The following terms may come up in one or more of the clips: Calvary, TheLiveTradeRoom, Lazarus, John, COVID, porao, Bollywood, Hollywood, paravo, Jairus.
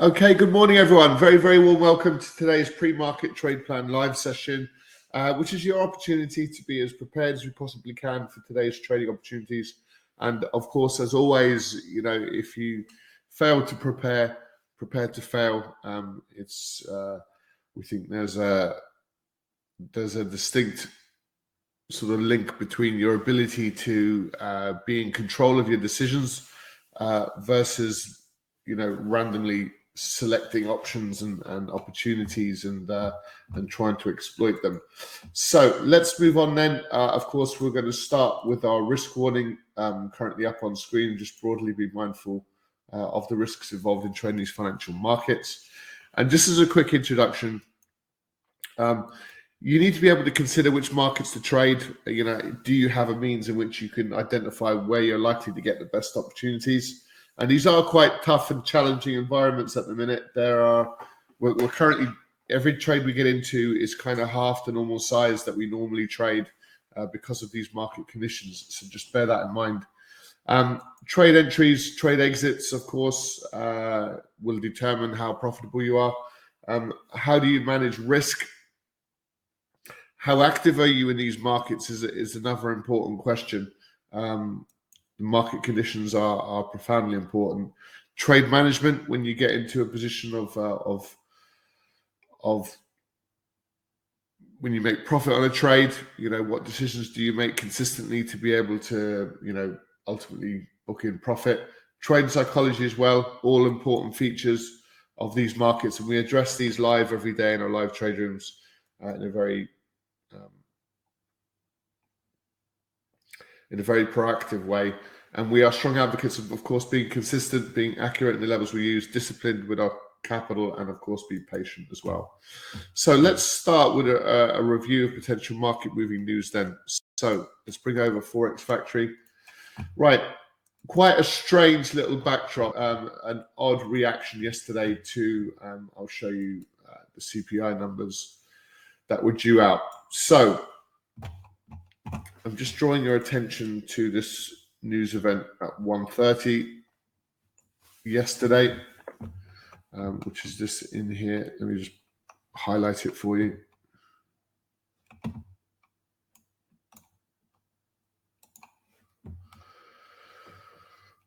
Okay, good morning, everyone. Very, very warm welcome to today's pre-market trade plan live session, which is your opportunity to be as prepared as we possibly can for today's trading opportunities. And of course, as always, you know, if you fail to prepare, prepare to fail. We think there's a distinct sort of link between your ability to be in control of your decisions versus, you know, randomly selecting options and opportunities and trying to exploit them. So let's move on then. Of course, we're going to start with our risk warning currently up on screen. Just broadly be mindful of the risks involved in trading these financial markets. And just as a quick introduction, you need to be able to consider which markets to trade. You know, do you have a means in which you can identify where you're likely to get the best opportunities? And these are quite tough and challenging environments at the minute. We're currently, every trade we get into is kind of half the normal size that we normally trade because of these market conditions. So just bear that in mind. Trade entries, trade exits, of course, will determine how profitable you are. How do you manage risk? How active are you in these markets is another important question. The market conditions are profoundly important. Trade management, when you get into a position of when you make profit on a trade, you know, what decisions do you make consistently to be able to, you know, ultimately book in profit? Trade psychology as well, all important features of these markets, and we address these live every day in our live trade rooms in a very proactive way. And we are strong advocates of course, being consistent, being accurate in the levels we use, disciplined with our capital, and of course, be patient as well. So let's start with a review of potential market moving news then. So let's bring over Forex Factory. Right, quite a strange little backdrop, an odd reaction yesterday to, I'll show you the CPI numbers that were due out. So I'm just drawing your attention to this news event at 1:30 yesterday, which is this in here. Let me just highlight it for you.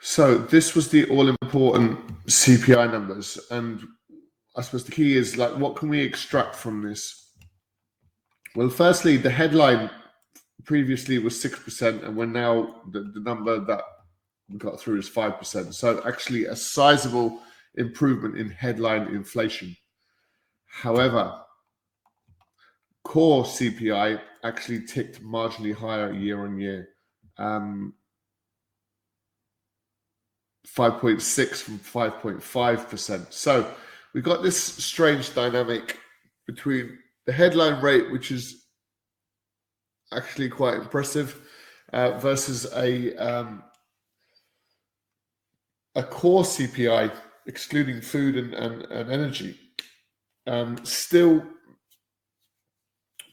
So this was the all-important CPI numbers, and I suppose the key is, like, what can we extract from this? Well, firstly, the headline previously was 6%, and we're now the number that we got through is 5%. So actually a sizable improvement in headline inflation. However, core CPI actually ticked marginally higher year on year. 5.6 from 5.5%. So we got this strange dynamic between the headline rate, which is actually quite impressive, versus a core CPI, excluding food and energy, still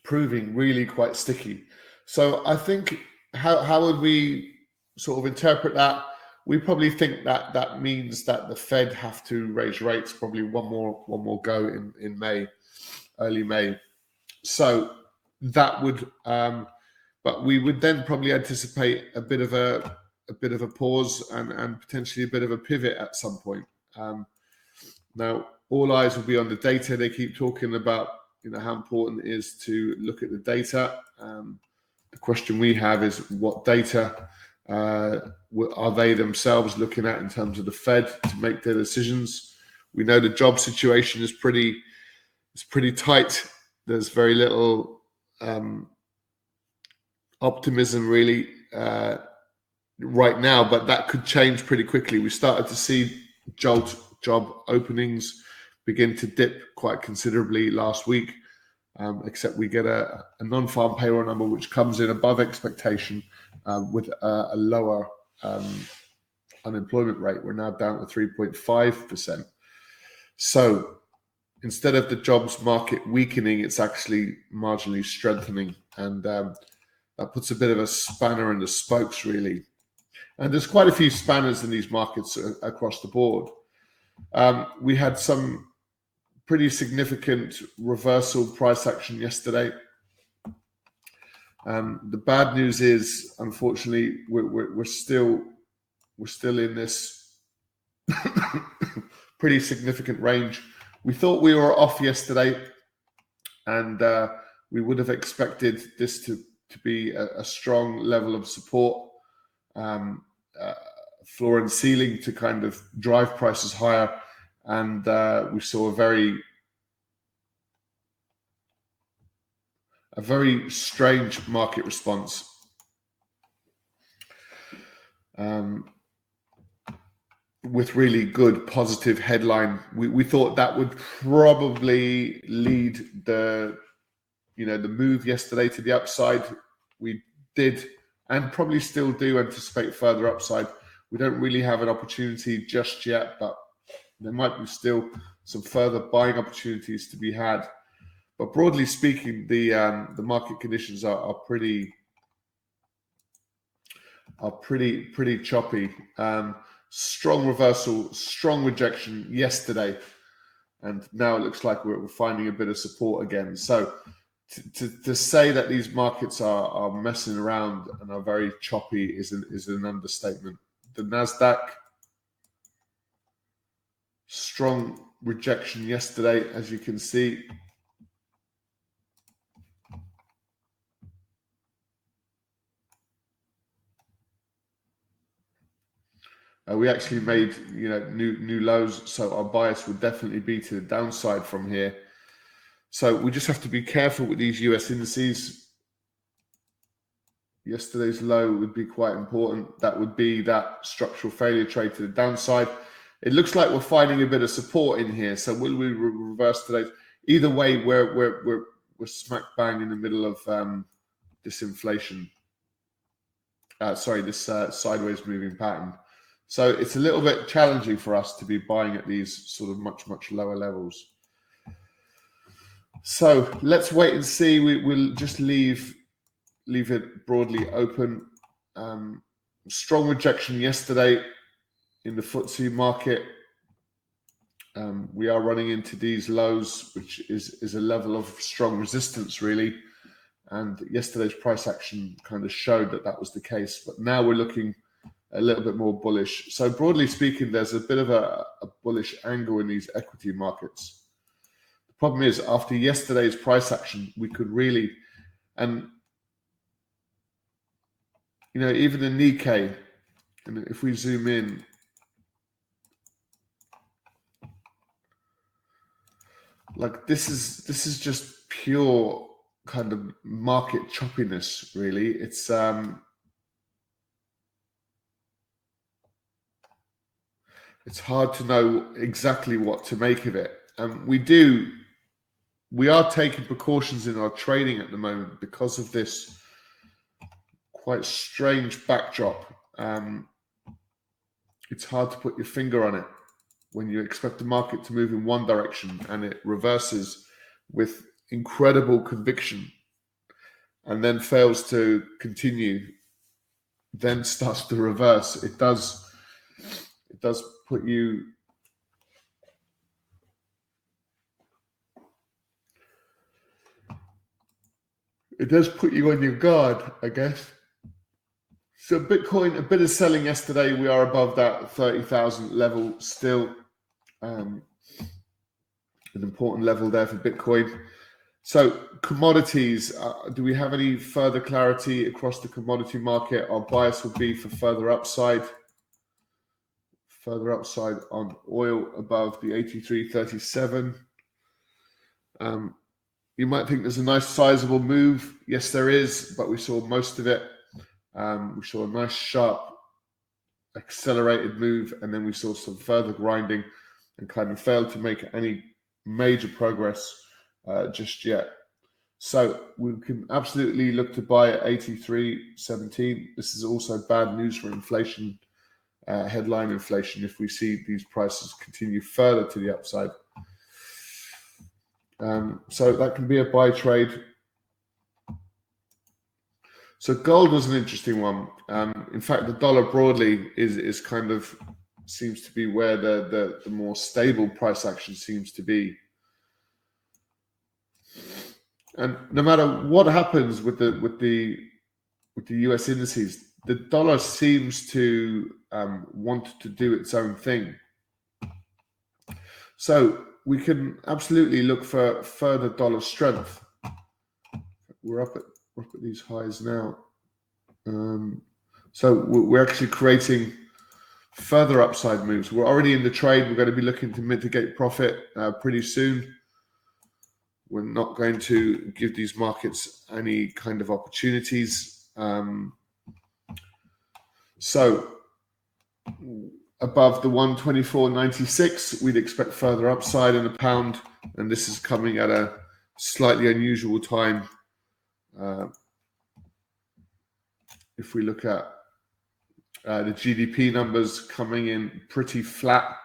proving really quite sticky. So I think, how would we sort of interpret that? We probably think that that means that the Fed have to raise rates probably one more go in May, early May. So that would, but we would then probably anticipate a bit of a pause and potentially a bit of a pivot at some point. Now all eyes will be on the data. They keep talking about, you know, how important it is to look at the data. The question we have is, what data are they themselves looking at in terms of the Fed to make their decisions? We know the job situation is pretty tight. There's very little optimism really right now, but that could change pretty quickly. We started to see job openings begin to dip quite considerably last week, except we get a non-farm payroll number which comes in above expectation, with a lower unemployment rate. We're now down to 3.5%. So instead of the jobs market weakening, it's actually marginally strengthening, and that puts a bit of a spanner in the spokes, really. And there's quite a few spanners in these markets across the board. We had some pretty significant reversal price action yesterday. The bad news is, unfortunately, we're still in this pretty significant range. We thought we were off yesterday, and we would have expected this to be a strong level of support, floor and ceiling to kind of drive prices higher. And we saw a very strange market response. With really good positive headline, we thought that would probably lead the move yesterday to the upside. We did, and probably still do, anticipate further upside. We don't really have an opportunity just yet, but there might be still some further buying opportunities to be had. But broadly speaking, the market conditions are pretty choppy. Strong reversal, strong rejection yesterday, and now it looks like we're finding a bit of support again. So to say that these markets are messing around and are very choppy is an understatement. The Nasdaq, strong rejection yesterday, as you can see. We actually made new lows, so our bias would definitely be to the downside from here. So we just have to be careful with these US indices. Yesterday's low would be quite important. That would be that structural failure trade to the downside. It looks like we're finding a bit of support in here. So will we reverse today? Either way, we're smack bang in the middle of this inflation. This sideways moving pattern. So it's a little bit challenging for us to be buying at these sort of much lower levels. So let's wait and see. We'll just leave it broadly open. Strong rejection yesterday in the FTSE market. We are running into these lows, which is a level of strong resistance, really. And yesterday's price action kind of showed that was the case. But now we're looking a little bit more bullish. So broadly speaking, there's a bit of a bullish angle in these equity markets. The problem is, after yesterday's price action, we could really, even the Nikkei, and if we zoom in, like this is just pure kind of market choppiness, really. It's it's hard to know exactly what to make of it. We are taking precautions in our trading at the moment because of this quite strange backdrop. It's hard to put your finger on it when you expect the market to move in one direction and it reverses with incredible conviction and then fails to continue, then starts to reverse. It does put you on your guard, I guess. So Bitcoin, a bit of selling yesterday. We are above that 30,000 level still. An important level there for Bitcoin. So commodities, do we have any further clarity across the commodity market? Our bias would be for further upside on oil above the 83.37. You might think there's a nice sizable move. Yes, there is, but we saw most of it. We saw a nice sharp accelerated move, and then we saw some further grinding and kind of failed to make any major progress just yet. So we can absolutely look to buy at 83.17. This is also bad news for inflation. Headline inflation, if we see these prices continue further to the upside. So that can be a buy trade. So gold was an interesting one. In fact, the dollar broadly is kind of seems to be where the more stable price action seems to be. And no matter what happens with the US indices, the dollar seems to want to do its own thing. So we can absolutely look for further dollar strength. We're up at these highs now. So we're actually creating further upside moves. We're already in the trade. We're going to be looking to mitigate profit pretty soon. We're not going to give these markets any kind of opportunities. So above the 124.96, we'd expect further upside in the pound, and this is coming at a slightly unusual time. If we look at the GDP numbers coming in pretty flat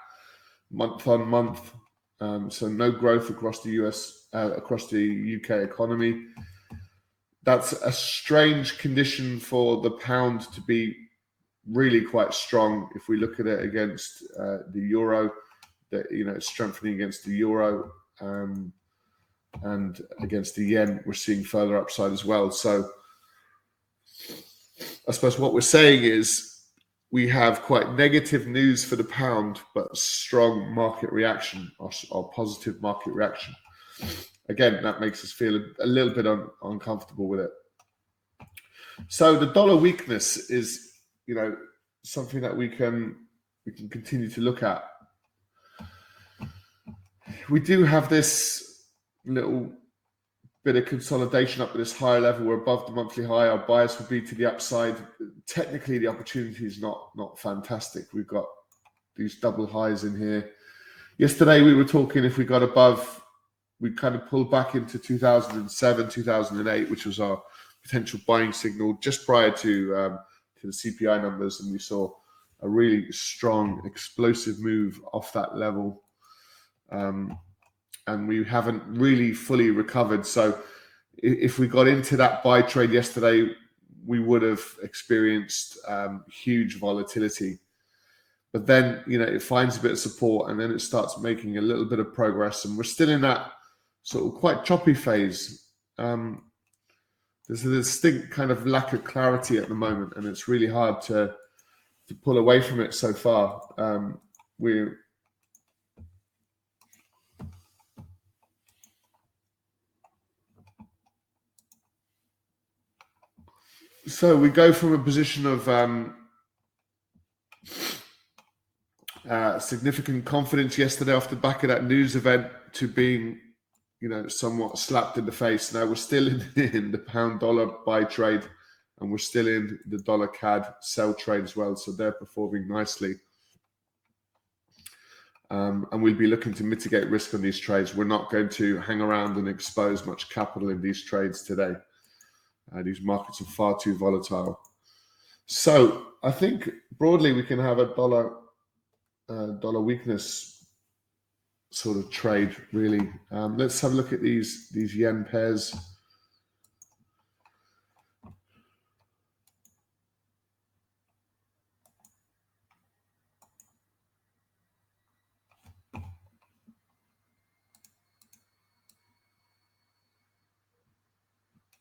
month on month, so no growth across the across the UK economy. That's a strange condition for the pound to be really quite strong. If we look at it against the euro, that, you know, it's strengthening against the euro, and against the yen, we're seeing further upside as well. So I suppose what we're saying is we have quite negative news for the pound, but strong market reaction or positive market reaction. Again, that makes us feel a little bit uncomfortable with it. So the dollar weakness is, you know, something that we can continue to look at. We do have this little bit of consolidation up at this higher level. We're above the monthly high. Our bias would be to the upside. Technically, the opportunity is not fantastic. We've got these double highs in here. Yesterday, we were talking, if we got above, we kind of pulled back into 2007, 2008, which was our potential buying signal just prior to the CPI numbers, and we saw a really strong, explosive move off that level. And we haven't really fully recovered. So if we got into that buy trade yesterday, we would have experienced huge volatility. But then, you know, it finds a bit of support, and then it starts making a little bit of progress. And we're still in that sort of quite choppy phase. There's a distinct kind of lack of clarity at the moment, and it's really hard to pull away from it so far. So we go from a position of significant confidence yesterday off the back of that news event to being, you know, somewhat slapped in the face. Now we're still in the pound dollar buy trade, and we're still in the dollar CAD sell trade as well. So they're performing nicely. And we'll be looking to mitigate risk on these trades. We're not going to hang around and expose much capital in these trades today. These markets are far too volatile. So I think broadly we can have a dollar weakness sort of trade, really. Let's have a look at these yen pairs.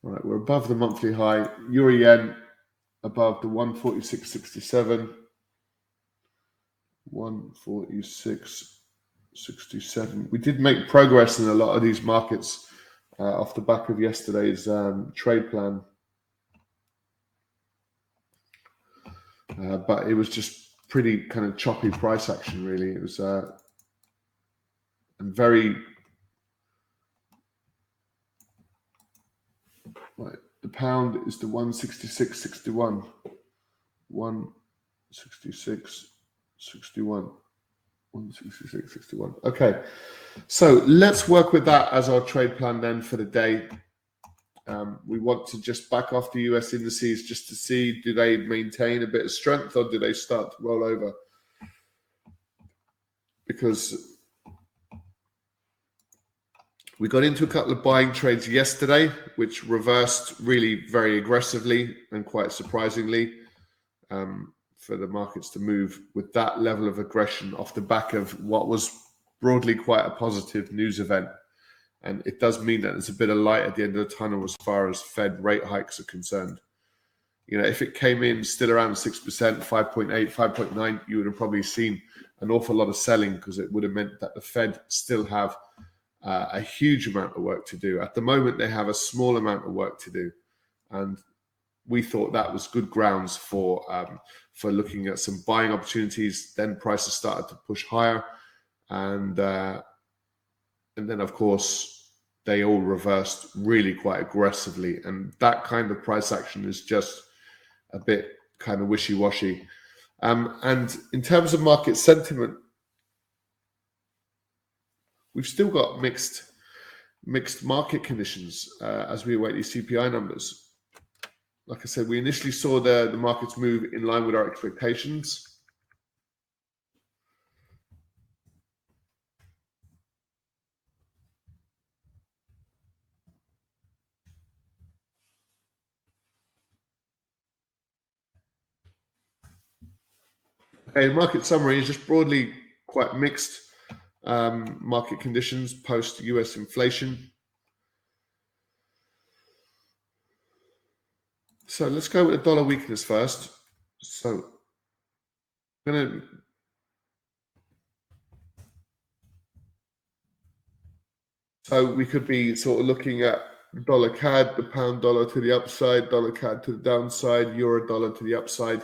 All right, we're above the monthly high. Euro yen above the 146.67. 146.67. We did make progress in a lot of these markets off the back of yesterday's trade plan, but it was just pretty kind of choppy price action, really. It was and very right. The pound is the 166.61. 166.61. Okay, so let's work with that as our trade plan then for the day. We want to just back off the US indices just to see, do they maintain a bit of strength, or do they start to roll over? Because we got into a couple of buying trades yesterday, which reversed really very aggressively and quite surprisingly. for the markets to move with that level of aggression off the back of what was broadly quite a positive news event. And it does mean that there's a bit of light at the end of the tunnel as far as Fed rate hikes are concerned. You know, if it came in still around 6%, 5.8, 5.9, you would have probably seen an awful lot of selling because it would have meant that the Fed still have a huge amount of work to do. At the moment, they have a small amount of work to do. And we thought that was good grounds for looking at some buying opportunities. Then prices started to push higher. And then, of course, they all reversed really quite aggressively. And that kind of price action is just a bit kind of wishy-washy. And in terms of market sentiment, we've still got mixed market conditions as we await these CPI numbers. Like I said, we initially saw the markets move in line with our expectations. Okay, market summary is just broadly quite mixed market conditions post-US inflation. So let's go with the dollar weakness first. So I'm going to we could be sort of looking at dollar CAD, the pound dollar to the upside, dollar CAD to the downside, euro dollar to the upside.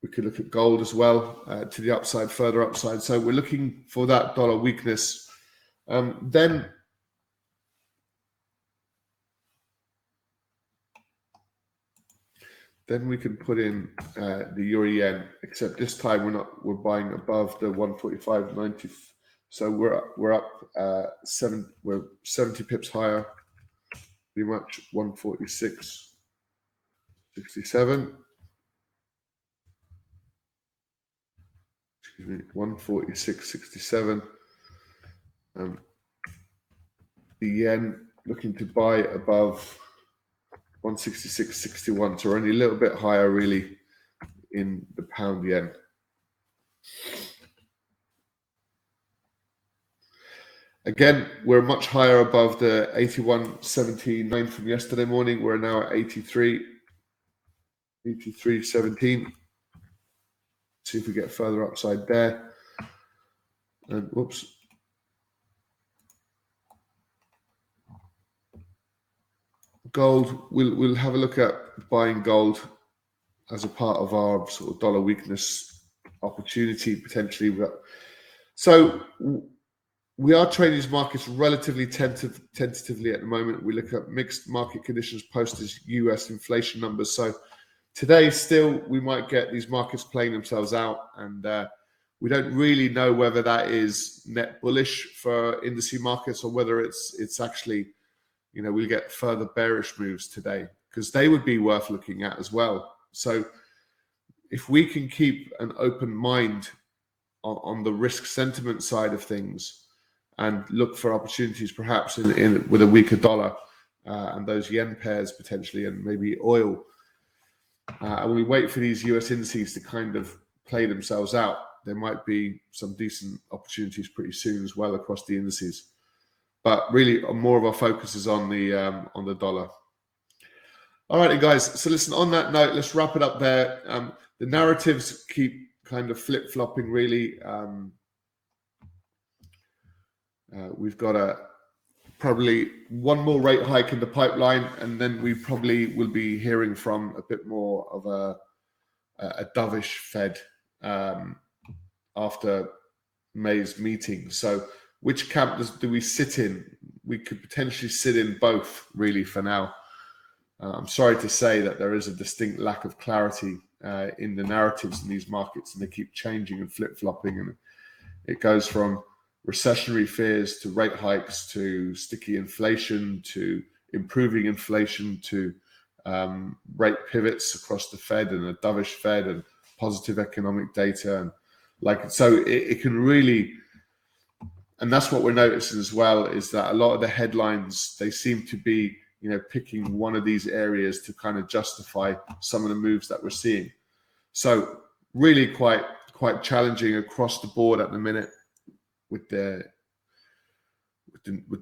We could look at gold as well to the upside, further upside. So we're looking for that dollar weakness. Then we can put in the euro yen, except this time we're buying above the 145.90, so we're 70 pips higher, pretty much 146.67. Excuse me, 146.67. The yen looking to buy above 166.61, so we're only a little bit higher really in the pound yen. Again, we're much higher above the 81.79 from yesterday morning. We're now at 83.17. See if we get further upside there. And whoops. Gold, we'll have a look at buying gold as a part of our sort of dollar weakness opportunity potentially. So we are trading these markets relatively tentatively at the moment. We look at mixed market conditions post this US inflation numbers. So today still we might get these markets playing themselves out, and we don't really know whether that is net bullish for industry markets or whether it's actually, you know, we'll get further bearish moves today because they would be worth looking at as well. So if we can keep an open mind on the risk sentiment side of things and look for opportunities perhaps in with a weaker dollar and those yen pairs potentially, and maybe oil. And we wait for these US indices to kind of play themselves out, there might be some decent opportunities pretty soon as well across the indices. But really, more of our focus is on the dollar. All right, guys. So listen, on that note, let's wrap it up there. The narratives keep kind of flip-flopping, really. We've got probably one more rate hike in the pipeline, and then we probably will be hearing from a bit more of a dovish Fed after May's meeting. So which camp do we sit in? We could potentially sit in both, really, for now. I'm sorry to say that there is a distinct lack of clarity in the narratives in these markets, and they keep changing and flip-flopping. And it goes from recessionary fears to rate hikes to sticky inflation to improving inflation to rate pivots across the Fed and a dovish Fed and positive economic data. And like, so it can really... And that's what we're noticing as well, is that a lot of the headlines, they seem to be you know, picking one of these areas to kind of justify some of the moves that we're seeing. So really quite challenging across the board at the minute with the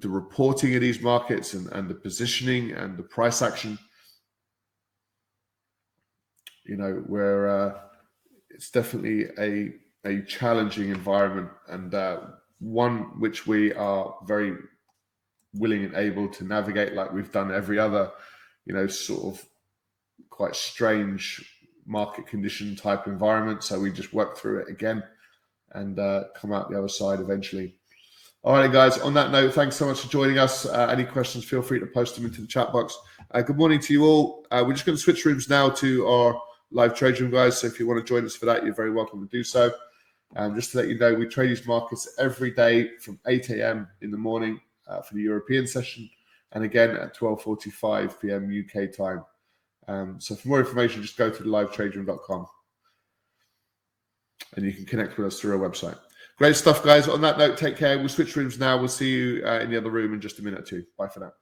reporting of these markets and the positioning and the price action. You know, where it's definitely a challenging environment, and one which we are very willing and able to navigate, like we've done every other, you know, sort of quite strange market condition type environment. So we just work through it again and come out the other side eventually. All right, guys, on that note, thanks so much for joining us. Any questions, feel free to post them into the chat box. Good morning to you all. We're just going to switch rooms now to our live trade room, guys. So if you want to join us for that, you're very welcome to do so. And just to let you know, we trade these markets every day from 8 a.m. in the morning for the European session, and again at 12:45 p.m. UK time. So for more information, just go to thelivetraderoom.com and you can connect with us through our website. Great stuff, guys. On that note, take care. We'll switch rooms now. We'll see you in the other room in just a minute or two. Bye for now.